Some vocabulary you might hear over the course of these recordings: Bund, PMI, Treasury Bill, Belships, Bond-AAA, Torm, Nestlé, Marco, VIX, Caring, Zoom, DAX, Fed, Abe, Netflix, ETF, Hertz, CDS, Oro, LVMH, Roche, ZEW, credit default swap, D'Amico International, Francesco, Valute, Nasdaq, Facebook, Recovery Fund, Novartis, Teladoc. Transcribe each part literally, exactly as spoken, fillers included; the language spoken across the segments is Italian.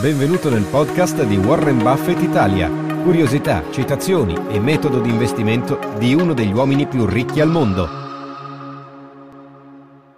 Benvenuto nel podcast di Warren Buffett Italia. Curiosità, citazioni e metodo di investimento di uno degli uomini più ricchi al mondo.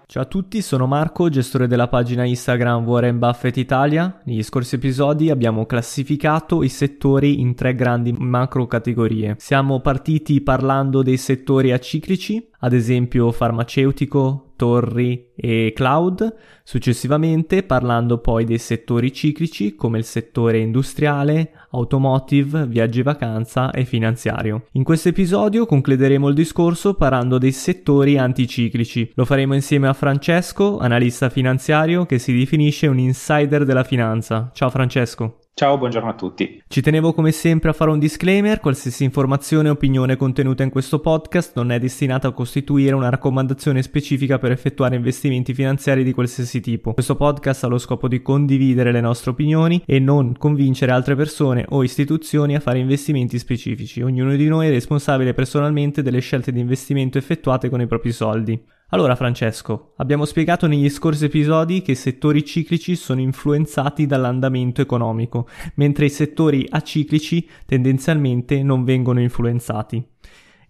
Ciao a tutti, sono Marco, gestore della pagina Instagram Warren Buffett Italia. Negli scorsi episodi abbiamo classificato i settori in tre grandi macro categorie. Siamo partiti parlando dei settori aciclici, ad esempio farmaceutico, torri e cloud, successivamente parlando poi dei settori ciclici come il settore industriale, automotive, viaggi e vacanza e finanziario. In questo episodio concluderemo il discorso parlando dei settori anticiclici. Lo faremo insieme a Francesco, analista finanziario che si definisce un insider della finanza. Ciao Francesco. Ciao, buongiorno a tutti. Ci tenevo come sempre a fare un disclaimer: qualsiasi informazione o opinione contenuta in questo podcast non è destinata a costituire una raccomandazione specifica per effettuare investimenti finanziari di qualsiasi tipo. Questo podcast ha lo scopo di condividere le nostre opinioni e non convincere altre persone o istituzioni a fare investimenti specifici. Ognuno di noi è responsabile personalmente delle scelte di investimento effettuate con i propri soldi. Allora Francesco, abbiamo spiegato negli scorsi episodi che i settori ciclici sono influenzati dall'andamento economico, mentre i settori aciclici tendenzialmente non vengono influenzati.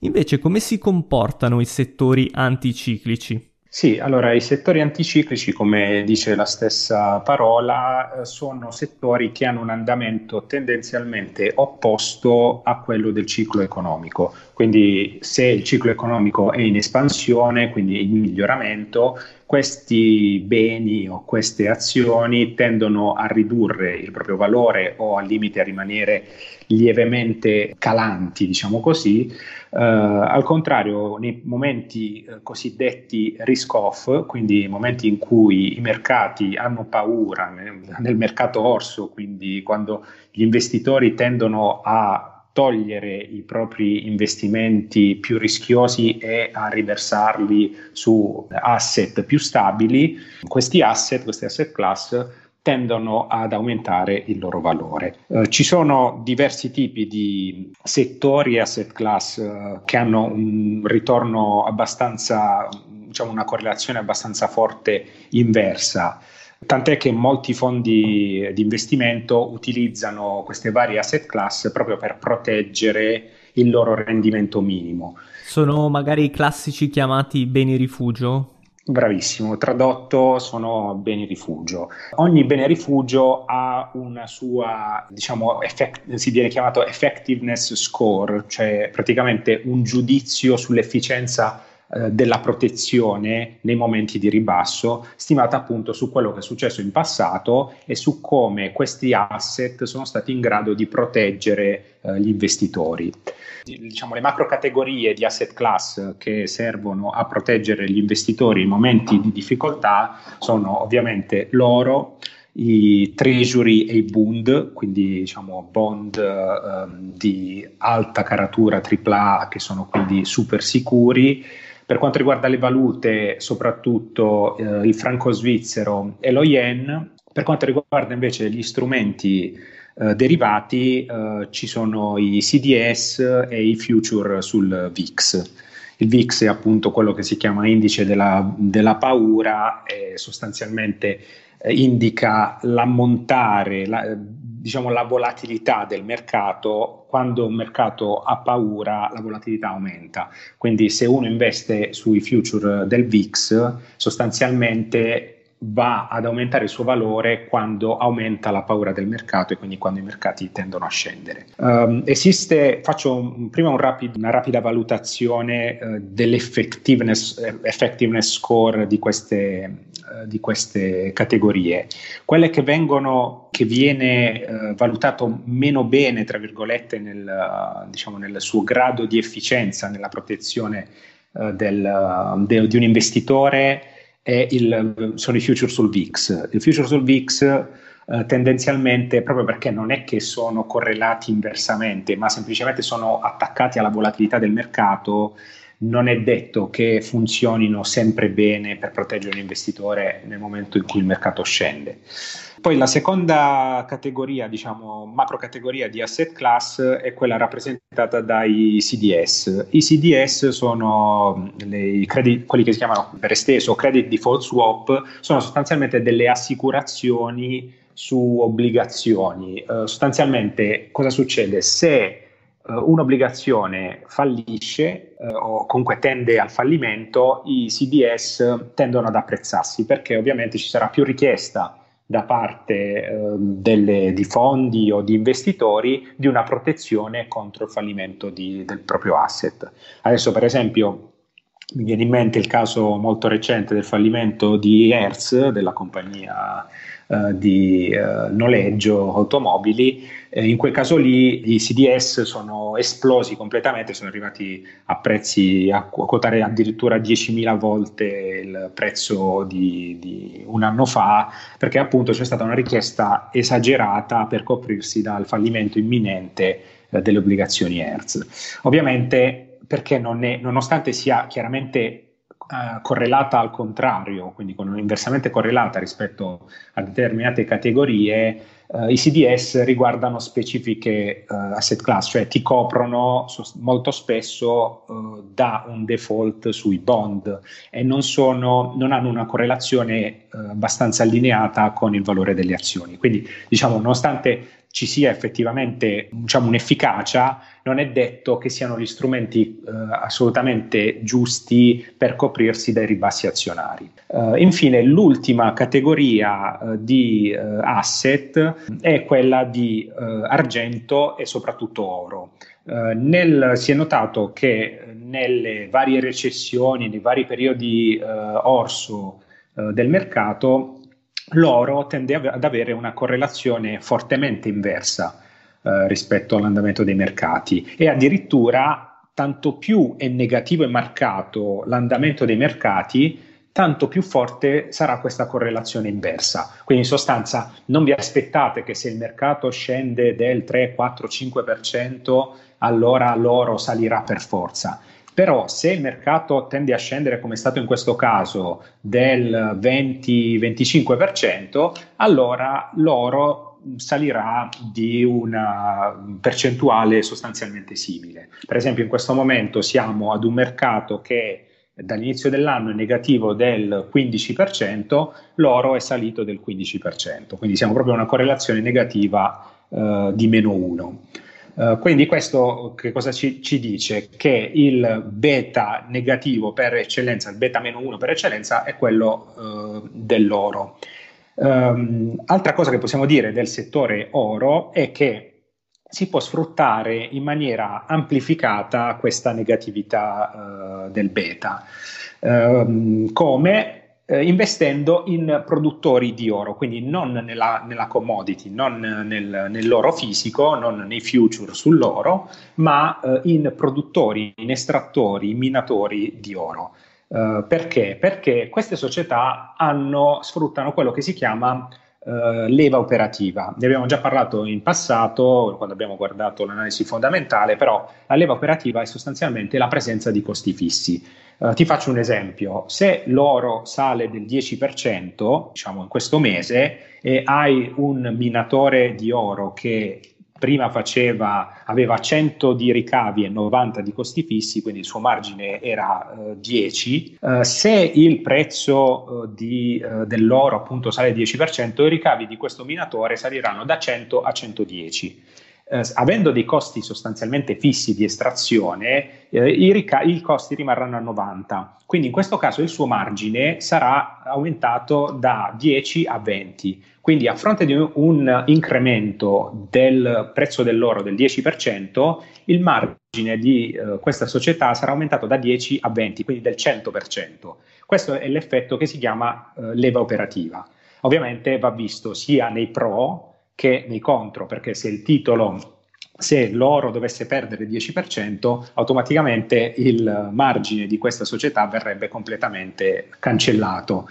Invece come si comportano i settori anticiclici? Sì, allora i settori anticiclici, come dice la stessa parola, sono settori che hanno un andamento tendenzialmente opposto a quello del ciclo economico. Quindi se il ciclo economico è in espansione, quindi in miglioramento, questi beni o queste azioni tendono a ridurre il proprio valore o al limite a rimanere lievemente calanti, diciamo così. Eh, al contrario, nei momenti eh, cosiddetti risk-off, quindi momenti in cui i mercati hanno paura, nel, nel mercato orso, quindi quando gli investitori tendono a togliere i propri investimenti più rischiosi e a riversarli su asset più stabili, questi asset, queste asset class tendono ad aumentare il loro valore. Eh, ci sono diversi tipi di settori e asset class eh, che hanno un ritorno abbastanza, diciamo una correlazione abbastanza forte inversa. Tant'è che molti fondi di investimento utilizzano queste varie asset class proprio per proteggere il loro rendimento minimo. Sono magari i classici chiamati beni rifugio? Bravissimo, tradotto sono beni rifugio. Ogni bene rifugio ha una sua, diciamo, effect- si viene chiamato effectiveness score, cioè praticamente un giudizio sull'efficienza della protezione nei momenti di ribasso, stimata appunto su quello che è successo in passato e su come questi asset sono stati in grado di proteggere eh, gli investitori. Diciamo, le macro categorie di asset class che servono a proteggere gli investitori in momenti di difficoltà sono ovviamente l'oro, i Treasury e i Bund, quindi diciamo bond eh, di alta caratura tripla A che sono quindi super sicuri. Per quanto riguarda le valute, soprattutto eh, il franco svizzero e lo yen. Per quanto riguarda invece gli strumenti eh, derivati, eh, ci sono i C D S e i future sul V I X. Il V I X è appunto quello che si chiama indice della, della paura, e sostanzialmente eh, indica l'ammontare, la, diciamo la volatilità del mercato. Quando un mercato ha paura, la volatilità aumenta. Quindi se uno investe sui future del V I X, sostanzialmente va ad aumentare il suo valore quando aumenta la paura del mercato e quindi quando i mercati tendono a scendere. Um, esiste, faccio un, prima un rapid, una rapida valutazione uh, dell'effectiveness effectiveness score di queste, uh, di queste categorie. Quelle che vengono, che viene uh, valutato meno bene, tra virgolette, nel, uh, diciamo nel suo grado di efficienza nella protezione uh, del, uh, de, di un investitore, È il, sono i future sul V I X. Il future sul V I X eh, tendenzialmente, proprio perché non è che sono correlati inversamente, ma semplicemente sono attaccati alla volatilità del mercato, non è detto che funzionino sempre bene per proteggere un investitore nel momento in cui il mercato scende. Poi la seconda categoria, diciamo macro categoria di asset class, è quella rappresentata dai C D S. I C D S sono dei credit, quelli che si chiamano per esteso credit default swap, sono sostanzialmente delle assicurazioni su obbligazioni. Eh, sostanzialmente cosa succede? Se Uh, un'obbligazione fallisce uh, o comunque tende al fallimento, i C D S tendono ad apprezzarsi, perché ovviamente ci sarà più richiesta da parte uh, delle, di fondi o di investitori di una protezione contro il fallimento di, del proprio asset. Adesso per esempio mi viene in mente il caso molto recente del fallimento di Hertz, della compagnia eh, di eh, noleggio automobili. Eh, in quel caso lì i C D S sono esplosi completamente, sono arrivati a prezzi, a quotare addirittura diecimila volte il prezzo di, di un anno fa, perché appunto c'è stata una richiesta esagerata per coprirsi dal fallimento imminente eh, delle obbligazioni Hertz. Ovviamente, perché non è, nonostante sia chiaramente eh, correlata al contrario, quindi con inversamente correlata rispetto a determinate categorie, eh, i C D S riguardano specifiche eh, asset class, cioè ti coprono so, molto spesso eh, da un default sui bond e non, sono, non hanno una correlazione eh, abbastanza allineata con il valore delle azioni. Quindi diciamo, nonostante ci sia effettivamente diciamo, un'efficacia, non è detto che siano gli strumenti eh, assolutamente giusti per coprirsi dai ribassi azionari. Eh, infine, l'ultima categoria eh, di eh, asset è quella di eh, argento e soprattutto oro. Eh, nel, si è notato che nelle varie recessioni, nei vari periodi eh, orso eh, del mercato, l'oro tende ad avere una correlazione fortemente inversa eh, rispetto all'andamento dei mercati, e addirittura tanto più è negativo e marcato l'andamento dei mercati, tanto più forte sarà questa correlazione inversa. Quindi in sostanza non vi aspettate che se il mercato scende del tre, quattro, cinque per cento allora l'oro salirà per forza. Però se il mercato tende a scendere, come è stato in questo caso, del venti venticinque per cento, allora l'oro salirà di una percentuale sostanzialmente simile. Per esempio in questo momento siamo ad un mercato che dall'inizio dell'anno è negativo del quindici per cento, l'oro è salito del quindici per cento, quindi siamo proprio a una correlazione negativa eh, di meno uno. Uh, quindi questo che cosa ci, ci dice? Che il beta negativo per eccellenza, il beta meno uno per eccellenza, è quello uh, dell'oro. Um, altra cosa che possiamo dire del settore oro è che si può sfruttare in maniera amplificata questa negatività uh, del beta. Um, come? Investendo in produttori di oro, quindi non nella, nella commodity, non nel, nell'oro fisico, non nei future sull'oro, ma eh, in produttori, in estrattori, in minatori di oro. Eh, perché? Perché queste società hanno, sfruttano quello che si chiama eh, leva operativa. Ne abbiamo già parlato in passato, quando abbiamo guardato l'analisi fondamentale, però la leva operativa è sostanzialmente la presenza di costi fissi. Uh, ti faccio un esempio: se l'oro sale del dieci per cento, diciamo in questo mese, e hai un minatore di oro che prima faceva, aveva cento di ricavi e novanta di costi fissi, quindi il suo margine era uh, dieci, uh, se il prezzo uh, di, uh, dell'oro appunto sale del dieci per cento, i ricavi di questo minatore saliranno da cento a centodieci. Eh, avendo dei costi sostanzialmente fissi di estrazione, eh, i, rica- i costi rimarranno a novanta, quindi in questo caso il suo margine sarà aumentato da dieci a venti, quindi a fronte di un, un incremento del prezzo dell'oro del dieci per cento, il margine di eh, questa società sarà aumentato da dieci a venti, quindi del cento per cento. Questo è l'effetto che si chiama eh, leva operativa. Ovviamente va visto sia nei pro che nei contro, perché se il titolo, se l'oro dovesse perdere il dieci per cento, automaticamente il margine di questa società verrebbe completamente cancellato.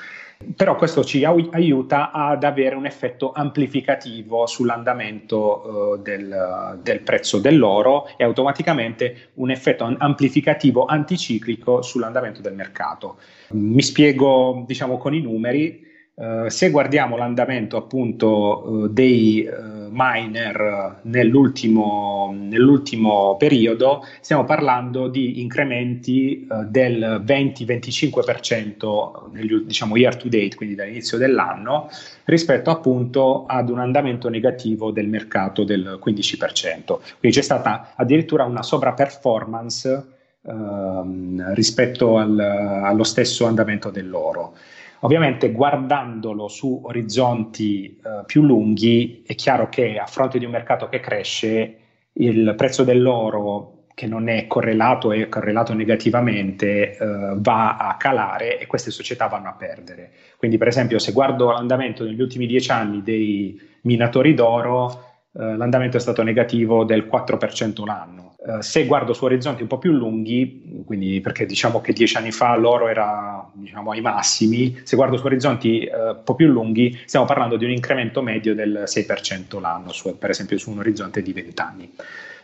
Però questo ci aiuta ad avere un effetto amplificativo sull'andamento eh, del, del prezzo dell'oro e automaticamente un effetto amplificativo anticiclico sull'andamento del mercato. Mi spiego, diciamo, con i numeri. Eh, se guardiamo l'andamento appunto eh, dei eh, miner nell'ultimo, nell'ultimo periodo, stiamo parlando di incrementi eh, del venti venticinque per cento negli, diciamo, year to date, quindi dall'inizio dell'anno, rispetto appunto ad un andamento negativo del mercato del quindici per cento. Quindi c'è stata addirittura una sovraperformance ehm, rispetto al, allo stesso andamento dell'oro. Ovviamente guardandolo su orizzonti eh, più lunghi è chiaro che a fronte di un mercato che cresce il prezzo dell'oro, che non è correlato e correlato negativamente, eh, va a calare e queste società vanno a perdere. Quindi per esempio se guardo l'andamento negli ultimi dieci anni dei minatori d'oro, eh, l'andamento è stato negativo del quattro per cento l'anno. Uh, se guardo su orizzonti un po' più lunghi, quindi perché diciamo che dieci anni fa l'oro era, diciamo, ai massimi, se guardo su orizzonti uh, un po' più lunghi stiamo parlando di un incremento medio del sei per cento l'anno, su, per esempio su un orizzonte di venti anni.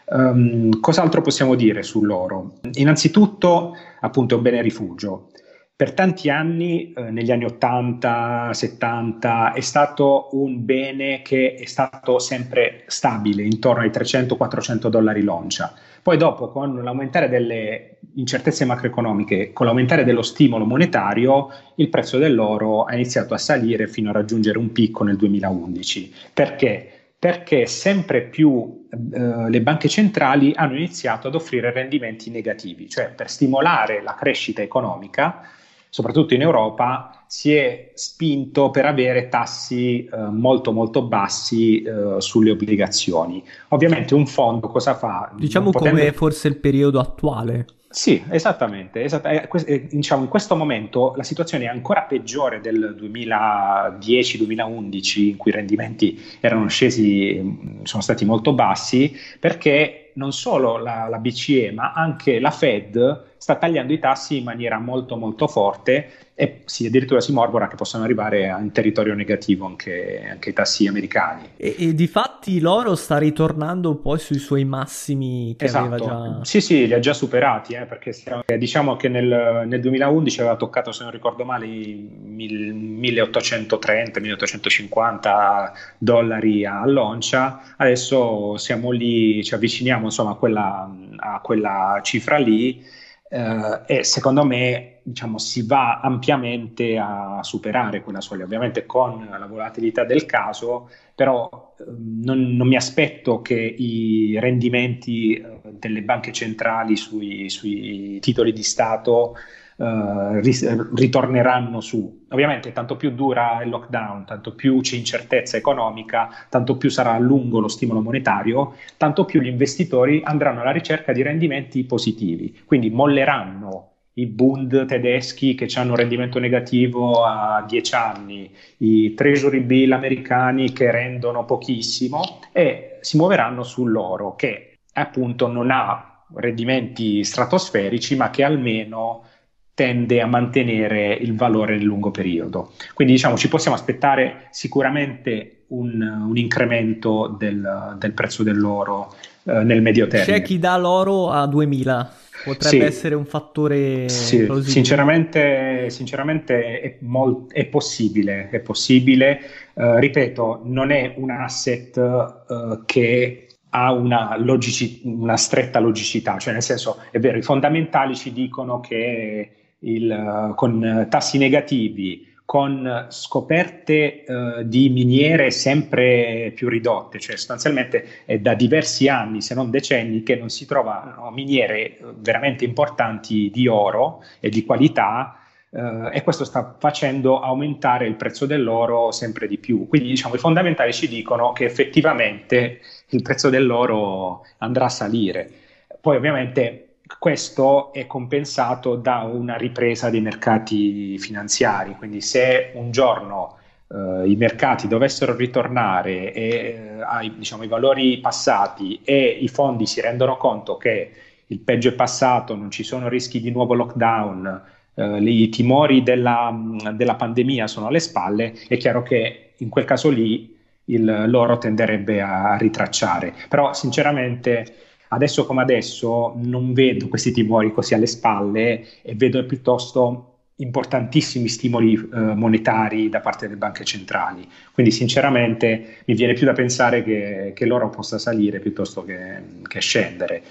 Um, cos'altro possiamo dire sull'oro? Innanzitutto appunto è un bene rifugio. Per tanti anni, eh, negli anni ottanta, settanta, è stato un bene che è stato sempre stabile, intorno ai trecento quattrocento dollari l'oncia. Poi dopo, con l'aumentare delle incertezze macroeconomiche, con l'aumentare dello stimolo monetario, il prezzo dell'oro ha iniziato a salire fino a raggiungere un picco nel duemilaundici. Perché? Perché sempre più eh, le banche centrali hanno iniziato ad offrire rendimenti negativi, cioè per stimolare la crescita economica, soprattutto in Europa, si è spinto per avere tassi eh, molto molto bassi eh, sulle obbligazioni. Ovviamente un fondo cosa fa? Diciamo potendo... come forse il periodo attuale. Sì, esattamente. esattamente. Eh, diciamo, in questo momento la situazione è ancora peggiore del duemiladieci duemilaundici, in cui i rendimenti erano scesi, sono stati molto bassi, perché non solo la, la B C E ma anche la Fed sta tagliando i tassi in maniera molto molto forte e sì, addirittura si morbora che possano arrivare in territorio negativo anche, anche i tassi americani. E, e difatti l'oro sta ritornando poi sui suoi massimi che esatto. aveva già... Sì, sì, li ha già superati, eh, perché stiamo, diciamo che nel, nel duemilaundici aveva toccato, se non ricordo male, i milleottocentotrenta milleottocentocinquanta dollari all'oncia, adesso siamo lì, ci avviciniamo insomma a quella, a quella cifra lì. Uh, e secondo me, diciamo, si va ampiamente a superare quella soglia, ovviamente con la volatilità del caso, però non, non mi aspetto che i rendimenti delle banche centrali sui, sui titoli di Stato uh, ris- ritorneranno su. Ovviamente tanto più dura il lockdown, tanto più c'è incertezza economica, tanto più sarà a lungo lo stimolo monetario, tanto più gli investitori andranno alla ricerca di rendimenti positivi, quindi molleranno i Bund tedeschi che hanno un rendimento negativo a dieci anni, i Treasury Bill americani che rendono pochissimo, e si muoveranno sull'oro che appunto non ha rendimenti stratosferici ma che almeno tende a mantenere il valore nel lungo periodo. Quindi diciamo ci possiamo aspettare sicuramente un, un incremento del, del prezzo dell'oro eh, nel medio termine. C'è chi dà l'oro a duemila, potrebbe sì. essere un fattore sì. positivo. Sinceramente, sinceramente è, mol- è possibile, è possibile. Eh, ripeto, non è un asset eh, che... ha una, logici- una stretta logicità, cioè nel senso è vero, i fondamentali ci dicono che il, con tassi negativi, con scoperte eh, di miniere sempre più ridotte, cioè sostanzialmente è da diversi anni se non decenni che non si trovano miniere veramente importanti di oro e di qualità, eh, e questo sta facendo aumentare il prezzo dell'oro sempre di più, quindi diciamo i fondamentali ci dicono che effettivamente il prezzo dell'oro andrà a salire. Poi ovviamente questo è compensato da una ripresa dei mercati finanziari, quindi se un giorno eh, i mercati dovessero ritornare e, eh, ai, diciamo, ai valori passati e i fondi si rendono conto che il peggio è passato, non ci sono rischi di nuovo lockdown, eh, i timori della, della pandemia sono alle spalle, è chiaro che in quel caso lì il, l'oro tenderebbe a ritracciare. Però sinceramente adesso come adesso non vedo questi timori così alle spalle e vedo piuttosto importantissimi stimoli eh, monetari da parte delle banche centrali, quindi sinceramente mi viene più da pensare che, che l'oro possa salire piuttosto che, che scendere.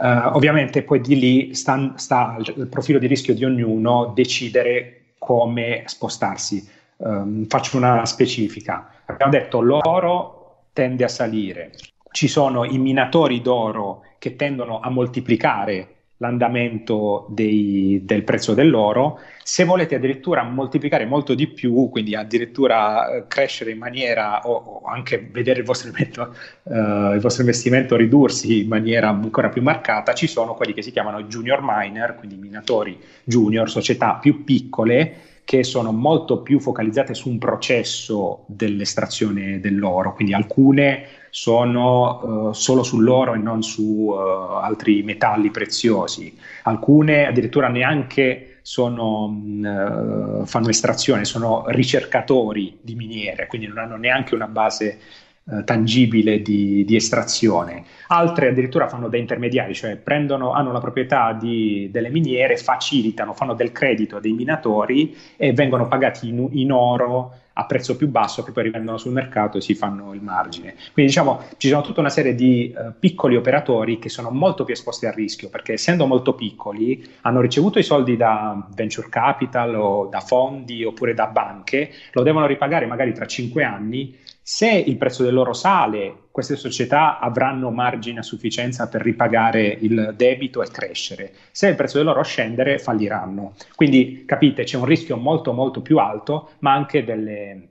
Uh, ovviamente poi di lì sta, sta il profilo di rischio di ognuno decidere come spostarsi. Um, faccio una specifica: abbiamo detto l'oro tende a salire, ci sono i minatori d'oro che tendono a moltiplicare l'andamento dei, del prezzo dell'oro. Se volete addirittura moltiplicare molto di più, quindi addirittura crescere in maniera o, o anche vedere il vostro, uh, il vostro investimento ridursi in maniera ancora più marcata, ci sono quelli che si chiamano junior miner, quindi minatori junior, società più piccole che sono molto più focalizzate su un processo dell'estrazione dell'oro, quindi alcune sono uh, solo sull'oro e non su uh, altri metalli preziosi, alcune addirittura neanche sono, mh, fanno estrazione, sono ricercatori di miniere, quindi non hanno neanche una base uh, tangibile di, di estrazione, altre addirittura fanno da intermediari, cioè prendono, hanno la proprietà di, delle miniere, facilitano, fanno del credito a dei minatori e vengono pagati in, in oro a prezzo più basso, che poi rivendono sul mercato e si fanno il margine. Quindi diciamo ci sono tutta una serie di eh, piccoli operatori che sono molto più esposti al rischio, perché essendo molto piccoli hanno ricevuto i soldi da venture capital o da fondi oppure da banche, lo devono ripagare magari tra cinque anni. Se il prezzo dell'oro sale, queste società avranno margine a sufficienza per ripagare il debito e crescere. Se il prezzo dell'oro scendere, falliranno. Quindi capite, c'è un rischio molto molto più alto, ma anche delle,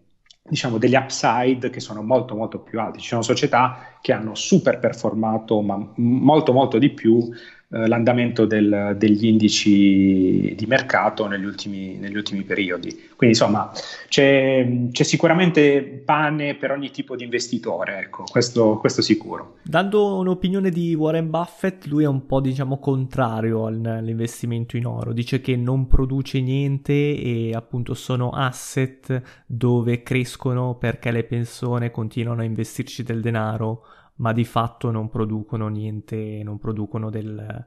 diciamo, degli upside che sono molto molto più alti. Ci sono società che hanno super performato, ma molto molto di più, eh, l'andamento del, degli indici di mercato negli ultimi, negli ultimi periodi. Quindi insomma c'è, c'è sicuramente pane per ogni tipo di investitore, ecco, questo, questo sicuro. Dando un'opinione di Warren Buffett, lui è un po', diciamo, contrario all'investimento in oro, dice che non produce niente e appunto sono asset dove crescono perché le persone continuano a investirci del denaro, ma di fatto non producono niente, non producono del,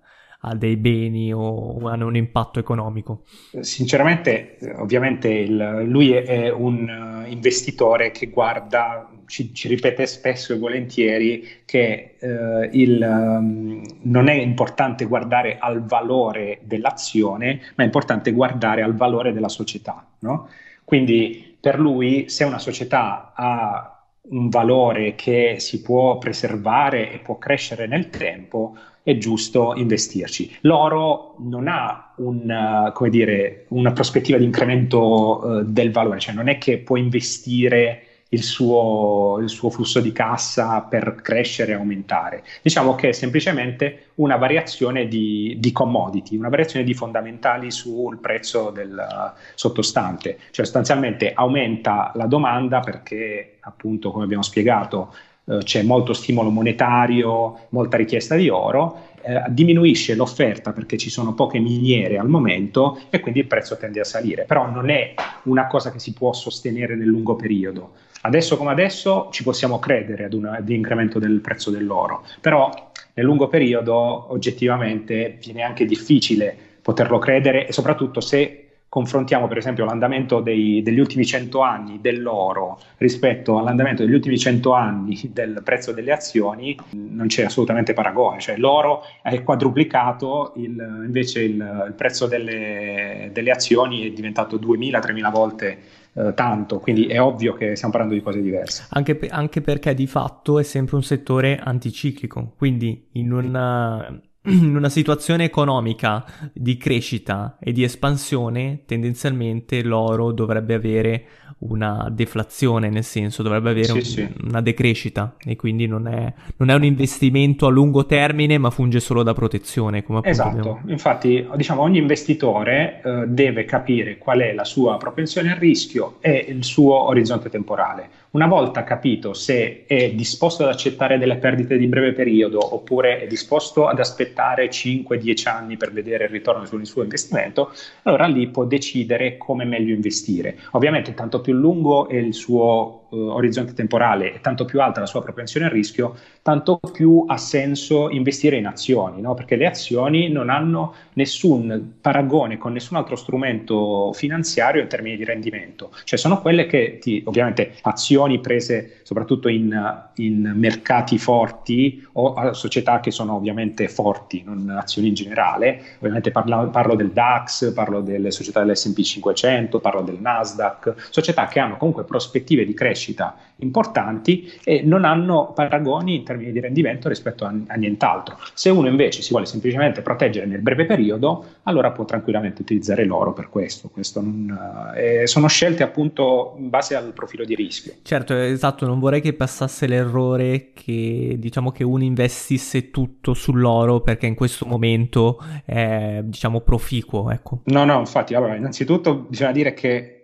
dei beni o hanno un impatto economico. Sinceramente, ovviamente il, lui è, è un investitore che guarda, ci, ci ripete spesso e volentieri che eh, il, um, non è importante guardare al valore dell'azione, ma è importante guardare al valore della società, no? Quindi per lui, se una società ha un valore che si può preservare e può crescere nel tempo, è giusto investirci. L'oro non ha un, come dire, una prospettiva di incremento eh, del valore, cioè non è che può investire il suo, il suo flusso di cassa per crescere e aumentare. Diciamo che è semplicemente una variazione di, di commodity, una variazione di fondamentali sul prezzo del sottostante, cioè sostanzialmente aumenta la domanda perché appunto, come abbiamo spiegato, eh, c'è molto stimolo monetario, molta richiesta di oro, eh, diminuisce l'offerta perché ci sono poche miniere al momento e quindi il prezzo tende a salire, però non è una cosa che si può sostenere nel lungo periodo. Adesso come adesso ci possiamo credere ad, una, ad un incremento del prezzo dell'oro, però nel lungo periodo oggettivamente viene anche difficile poterlo credere, e soprattutto se confrontiamo per esempio l'andamento dei, degli ultimi cento anni dell'oro rispetto all'andamento degli ultimi cento anni del prezzo delle azioni, non c'è assolutamente paragone, cioè l'oro è quadruplicato, il, invece il, il prezzo delle, delle azioni è diventato duemila tremila volte eh, tanto, quindi è ovvio che stiamo parlando di cose diverse. Anche, per, anche perché di fatto è sempre un settore anticiclico, quindi in una... in una situazione economica di crescita e di espansione tendenzialmente l'oro dovrebbe avere una deflazione, nel senso dovrebbe avere sì, un, sì. una decrescita, e quindi non è, non è un investimento a lungo termine, ma funge solo da protezione, come appunto esatto abbiamo... Infatti diciamo ogni investitore eh, deve capire qual è la sua propensione al rischio e il suo orizzonte temporale. Una volta capito se è disposto ad accettare delle perdite di breve periodo oppure è disposto ad aspettare cinque dieci anni per vedere il ritorno sul suo investimento, allora lì può decidere come meglio investire. Ovviamente tanto più lungo è il suo eh, orizzonte temporale e tanto più alta la sua propensione al rischio, tanto più ha senso investire in azioni, no? Perché le azioni non hanno nessun paragone con nessun altro strumento finanziario in termini di rendimento, cioè sono quelle che ti, ovviamente azioni prese soprattutto in, in mercati forti o a società che sono ovviamente forti, non azioni in generale, ovviamente parla, parlo del DAX, parlo delle società dell'esse and pi cinquecento, parlo del Nasdaq, società che hanno comunque prospettive di crescita importanti e non hanno paragoni in termini di rendimento rispetto a, a nient'altro. Se uno invece si vuole semplicemente proteggere nel breve periodo, allora può tranquillamente utilizzare l'oro per questo. Questo non, eh, sono scelte appunto in base al profilo di rischio. Certo, esatto, non vorrei che passasse l'errore che diciamo che uno investisse tutto sull'oro perché in questo momento è diciamo proficuo, ecco. No, no, infatti, allora, innanzitutto bisogna dire che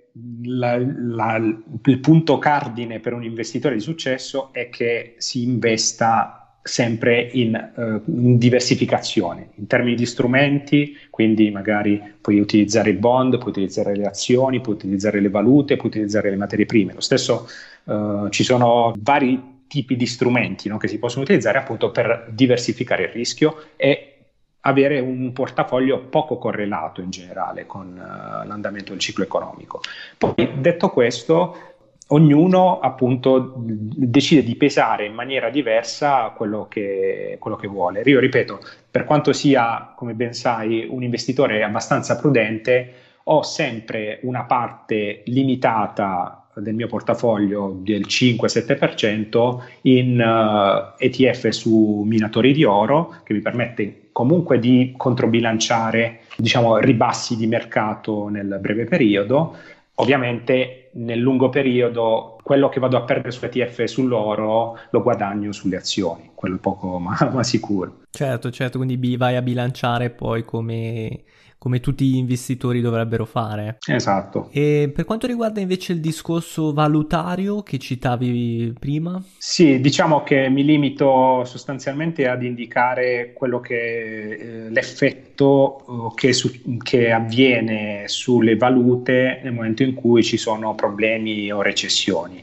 La, la, il punto cardine per un investitore di successo è che si investa sempre in, eh, in diversificazione in termini di strumenti, quindi magari puoi utilizzare il bond, puoi utilizzare le azioni, puoi utilizzare le valute, puoi utilizzare le materie prime. Lo stesso, eh, ci sono vari tipi di strumenti, no, che si possono utilizzare appunto per diversificare il rischio e avere un portafoglio poco correlato in generale con uh, l'andamento del ciclo economico. Poi, detto questo, ognuno appunto decide di pesare in maniera diversa quello che, quello che vuole. Io ripeto, per quanto sia, come ben sai, un investitore abbastanza prudente, ho sempre una parte limitata del mio portafoglio del cinque sette per cento in uh, E T F su minatori di oro, che mi permette comunque di controbilanciare, diciamo, ribassi di mercato nel breve periodo. Ovviamente nel lungo periodo quello che vado a perdere su E T F sull'oro lo guadagno sulle azioni, quello è poco ma, ma sicuro. Certo, certo, quindi vai a bilanciare poi come... come tutti gli investitori dovrebbero fare. Esatto. E per quanto riguarda invece il discorso valutario che citavi prima? Sì, diciamo che mi limito sostanzialmente ad indicare quello che eh, l'effetto eh, che, su, che avviene sulle valute nel momento in cui ci sono problemi o recessioni.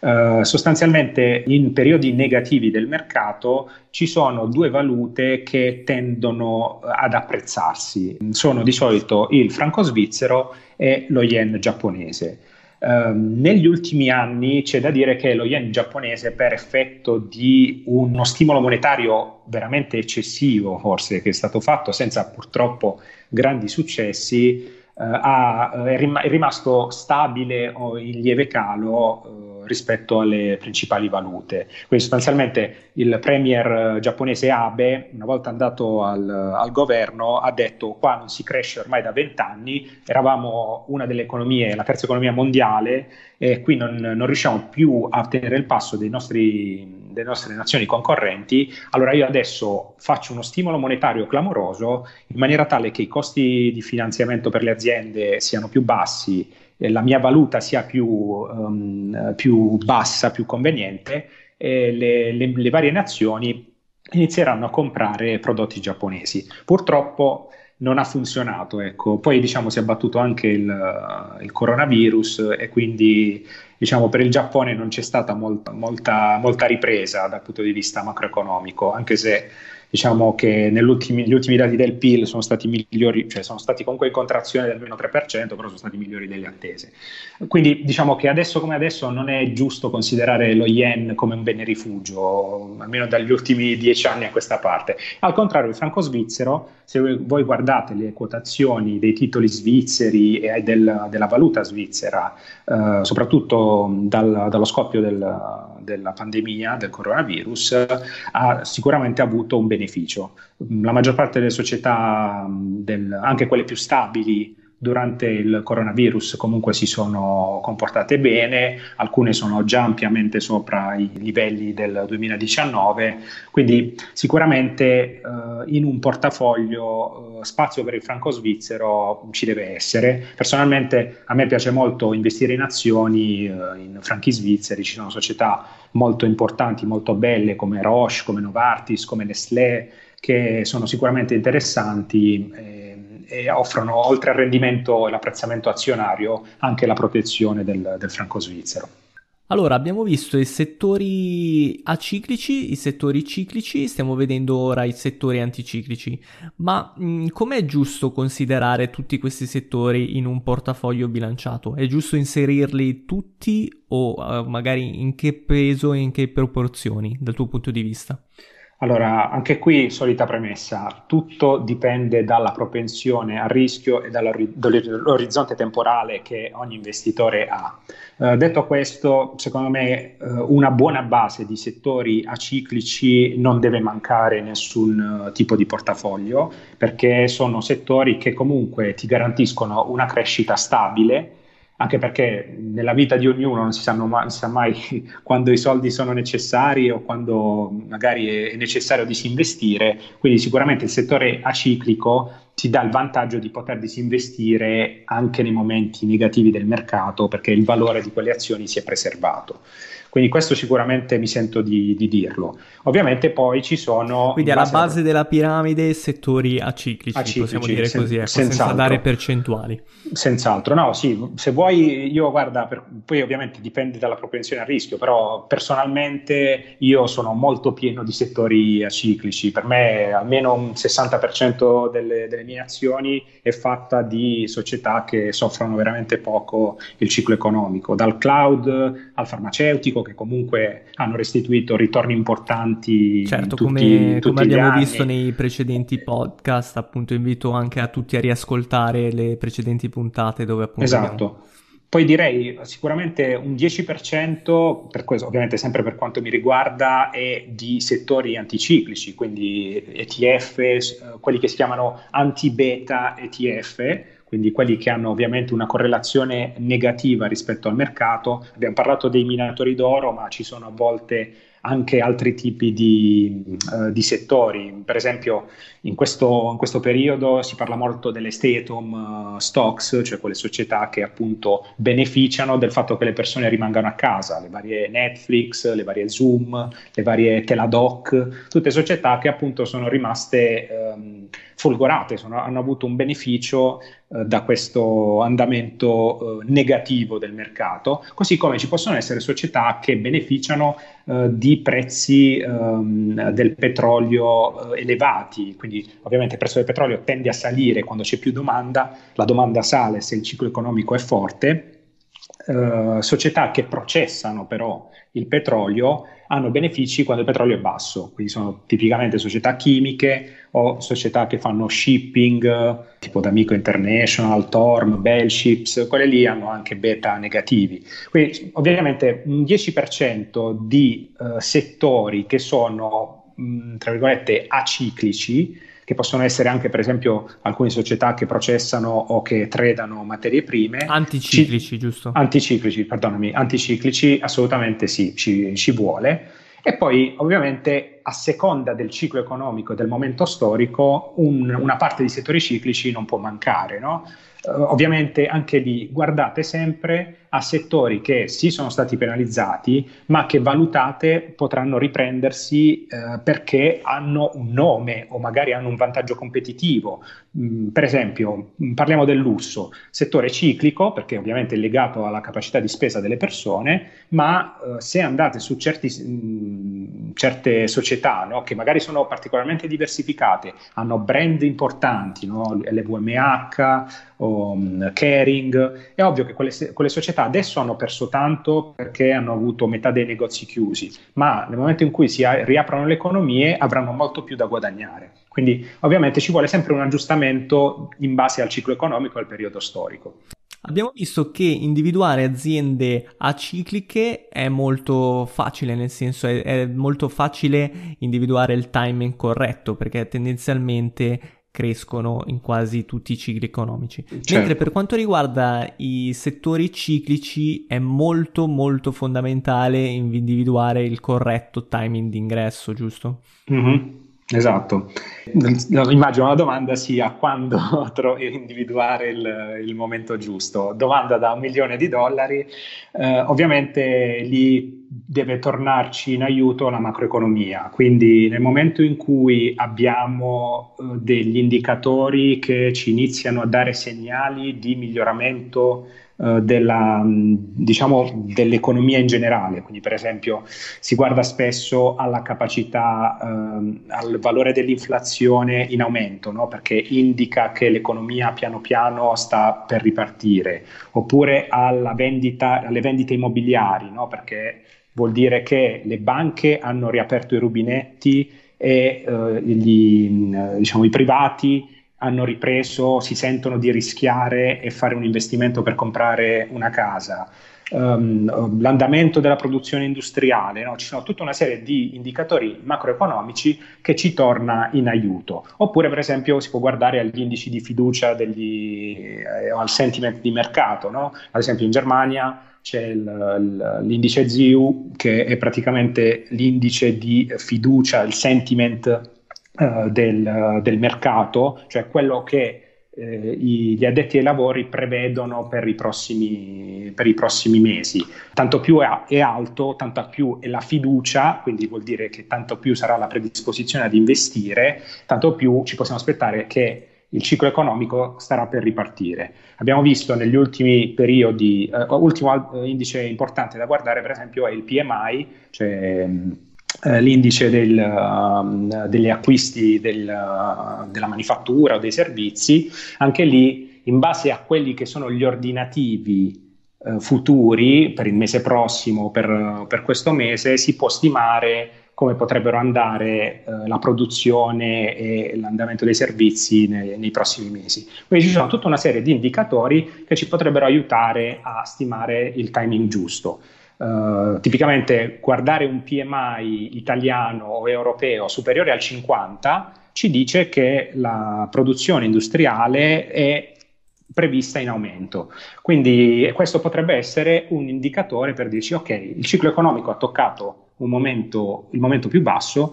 Uh, sostanzialmente in periodi negativi del mercato ci sono due valute che tendono ad apprezzarsi, sono di solito il franco svizzero e lo yen giapponese. Uh, negli ultimi anni c'è da dire che lo yen giapponese, per effetto di uno stimolo monetario veramente eccessivo forse che è stato fatto senza purtroppo grandi successi, Ha, è, rim- è rimasto stabile o in lieve calo eh, rispetto alle principali valute. Quindi sostanzialmente il premier giapponese Abe, una volta andato al, al governo, ha detto: qua non si cresce ormai da vent'anni, eravamo una delle economie, la terza economia mondiale, e qui non, non riusciamo più a tenere il passo dei nostri delle nostre nazioni concorrenti, allora io adesso faccio uno stimolo monetario clamoroso in maniera tale che i costi di finanziamento per le aziende siano più bassi, la mia valuta sia più, um, più bassa, più conveniente, e le, le, le varie nazioni inizieranno a comprare prodotti giapponesi. Purtroppo non ha funzionato, ecco. Poi diciamo si è abbattuto anche il, il coronavirus e quindi diciamo per il Giappone non c'è stata molta, molta, molta ripresa dal punto di vista macroeconomico, anche se diciamo che negli ultimi dati del P I L sono stati migliori, cioè sono stati comunque in contrazione del meno tre per cento, però sono stati migliori delle attese. Quindi diciamo che adesso come adesso non è giusto considerare lo yen come un bene rifugio, almeno dagli ultimi dieci anni a questa parte. Al contrario, il franco svizzero, se voi guardate le quotazioni dei titoli svizzeri e del, della valuta svizzera, eh, soprattutto Dal, dallo scoppio del, della pandemia del coronavirus, ha sicuramente avuto un beneficio. La maggior parte delle società, del, anche quelle più stabili durante il coronavirus comunque si sono comportate bene, alcune sono già ampiamente sopra i livelli del duemiladiciannove, quindi sicuramente eh, in un portafoglio eh, spazio per il franco svizzero ci deve essere. Personalmente a me piace molto investire in azioni, eh, in franchi svizzeri, ci sono società molto importanti, molto belle come Roche, come Novartis, come Nestlé, che sono sicuramente interessanti eh, e offrono, oltre al rendimento e l'apprezzamento azionario, anche la protezione del, del franco svizzero. Allora, abbiamo visto i settori aciclici, i settori ciclici, stiamo vedendo ora i settori anticiclici, ma mh, com'è giusto considerare tutti questi settori in un portafoglio bilanciato? È giusto inserirli tutti o eh, magari in che peso e in che proporzioni dal tuo punto di vista? Allora, anche qui solita premessa, tutto dipende dalla propensione al rischio e dall'orizzonte temporale che ogni investitore ha. Eh, detto questo, secondo me eh, una buona base di settori aciclici non deve mancare nessun eh, tipo di portafoglio, perché sono settori che comunque ti garantiscono una crescita stabile, anche perché nella vita di ognuno non si, sanno mai, non si sa mai quando i soldi sono necessari o quando magari è necessario disinvestire, quindi sicuramente il settore aciclico ti dà il vantaggio di poter disinvestire anche nei momenti negativi del mercato, perché il valore di quelle azioni si è preservato. Quindi questo sicuramente mi sento di, di dirlo. Ovviamente poi ci sono... Quindi alla base, base della piramide settori aciclici, aciclici possiamo dire sen- così, ecco, senza dare percentuali. Senz'altro, no, sì, se vuoi io guarda, per, poi ovviamente dipende dalla propensione al rischio, però personalmente io sono molto pieno di settori aciclici, per me almeno un sessanta per cento delle, delle mie azioni è fatta di società che soffrono veramente poco il ciclo economico, dal cloud al farmaceutico, che comunque hanno restituito ritorni importanti. Certo, tutti, come, tutti come abbiamo anni. Visto nei precedenti podcast, appunto invito anche a tutti a riascoltare le precedenti puntate dove appunto... Esatto. Abbiamo... Poi direi sicuramente un dieci per cento, per questo, ovviamente sempre per quanto mi riguarda, è di settori anticiclici, quindi E T F, quelli che si chiamano anti-beta E T F, quindi quelli che hanno ovviamente una correlazione negativa rispetto al mercato. Abbiamo parlato dei minatori d'oro, ma ci sono a volte anche altri tipi di, eh, di settori. Per esempio in questo, in questo periodo si parla molto delle stay at home uh, stocks, cioè quelle società che appunto beneficiano del fatto che le persone rimangano a casa, le varie Netflix, le varie Zoom, le varie Teladoc, tutte società che appunto sono rimaste um, folgorate, sono, hanno avuto un beneficio da questo andamento eh, negativo del mercato, così come ci possono essere società che beneficiano eh, di prezzi ehm, del petrolio eh, elevati, quindi ovviamente il prezzo del petrolio tende a salire quando c'è più domanda, la domanda sale se il ciclo economico è forte, eh, società che processano però il petrolio hanno benefici quando il petrolio è basso, quindi sono tipicamente società chimiche o società che fanno shipping tipo D'Amico International, Torm, Belships, quelle lì hanno anche beta negativi. Quindi ovviamente un dieci per cento di eh, settori che sono mh, tra virgolette aciclici, che possono essere anche per esempio alcune società che processano o che tradano materie prime. Anticiclici, ci, giusto? Anticiclici, perdonami, anticiclici assolutamente sì, ci, ci vuole. E poi ovviamente a seconda del ciclo economico e del momento storico un, una parte di settori ciclici non può mancare, no? Uh, ovviamente anche lì guardate sempre a settori che sì sono stati penalizzati ma che valutate potranno riprendersi uh, perché hanno un nome o magari hanno un vantaggio competitivo. Mm, per esempio parliamo del lusso, settore ciclico perché ovviamente è legato alla capacità di spesa delle persone, ma uh, se andate su certi, mh, certe società, no, che magari sono particolarmente diversificate, hanno brand importanti, no? L V M H o Caring, è ovvio che quelle, quelle società adesso hanno perso tanto perché hanno avuto metà dei negozi chiusi, ma nel momento in cui si a- riaprono le economie avranno molto più da guadagnare, quindi ovviamente ci vuole sempre un aggiustamento in base al ciclo economico e al periodo storico. Abbiamo visto che individuare aziende acicliche è molto facile, nel senso è, è molto facile individuare il timing corretto perché tendenzialmente crescono in quasi tutti i cicli economici. Certo. Mentre per quanto riguarda i settori ciclici è molto molto fondamentale individuare il corretto timing d'ingresso, giusto? Mm-hmm. Esatto. Immagino la domanda sia quando tro- individuare il, il momento giusto. Domanda da un milione di dollari. Eh, ovviamente lì deve tornarci in aiuto la macroeconomia, quindi nel momento in cui abbiamo eh, degli indicatori che ci iniziano a dare segnali di miglioramento eh, della, diciamo, dell'economia in generale, quindi per esempio si guarda spesso alla capacità, eh, al valore dell'inflazione in aumento, no? Perché indica che l'economia piano piano sta per ripartire, oppure alla vendita, alle vendite immobiliari, no? Perché vuol dire che le banche hanno riaperto i rubinetti e eh, gli, diciamo, i privati hanno ripreso, si sentono di rischiare e fare un investimento per comprare una casa. Um, l'andamento della produzione industriale, no? Ci sono tutta una serie di indicatori macroeconomici che ci torna in aiuto. Oppure per esempio si può guardare agli indici di fiducia degli, eh, al sentiment di mercato, no? Ad esempio in Germania c'è il, l'indice Z E W, che è praticamente l'indice di fiducia, il sentiment eh, del, del mercato, cioè quello che eh, i, gli addetti ai lavori prevedono per i prossimi, per i prossimi mesi. Tanto più è, è alto, tanto più è la fiducia, quindi vuol dire che tanto più sarà la predisposizione ad investire, tanto più ci possiamo aspettare che il ciclo economico starà per ripartire. Abbiamo visto negli ultimi periodi, eh, ultimo indice importante da guardare per esempio è il P M I, cioè eh, l'indice del, uh, degli acquisti del, uh, della manifattura o dei servizi. Anche lì, in base a quelli che sono gli ordinativi uh, futuri per il mese prossimo, per, per questo mese, si può stimare come potrebbero andare eh, la produzione e l'andamento dei servizi nei, nei prossimi mesi. Quindi ci sono tutta una serie di indicatori che ci potrebbero aiutare a stimare il timing giusto. Uh, tipicamente guardare un P M I italiano o europeo superiore al cinquanta ci dice che la produzione industriale è prevista in aumento, quindi questo potrebbe essere un indicatore per dirci ok, il ciclo economico ha toccato un momento, il momento più basso,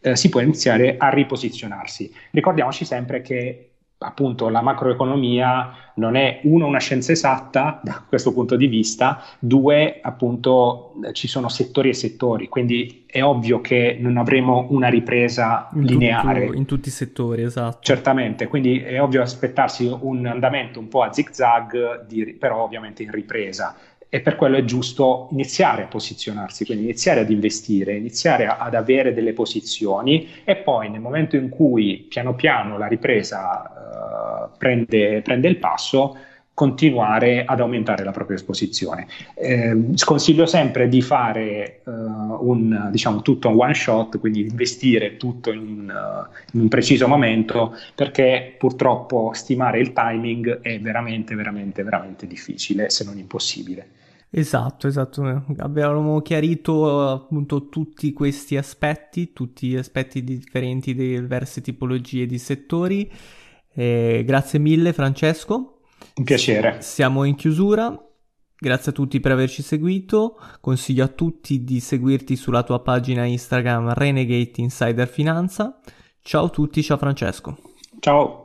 eh, si può iniziare a riposizionarsi. Ricordiamoci sempre che appunto la macroeconomia non è uno una scienza esatta da questo punto di vista, due appunto ci sono settori e settori, quindi è ovvio che non avremo una ripresa in lineare tutto, in tutti i settori, esatto. Certamente, quindi è ovvio aspettarsi un andamento un po' a zigzag, di, però ovviamente in ripresa. E per quello è giusto iniziare a posizionarsi, quindi iniziare ad investire, iniziare a, ad avere delle posizioni e poi nel momento in cui piano piano la ripresa eh, prende, prende il passo, continuare ad aumentare la propria esposizione. Eh, sconsiglio sempre di fare eh, un, diciamo, tutto un one shot, quindi investire tutto in un, uh, in un preciso momento, perché purtroppo stimare il timing è veramente, veramente, veramente difficile, se non impossibile. Esatto, esatto. Abbiamo chiarito appunto tutti questi aspetti, tutti gli aspetti differenti di diverse tipologie di settori. Eh, grazie mille, Francesco. Un piacere. Siamo in chiusura. Grazie a tutti per averci seguito. Consiglio a tutti di seguirti sulla tua pagina Instagram Renegade Insider Finanza. Ciao a tutti, ciao Francesco. Ciao.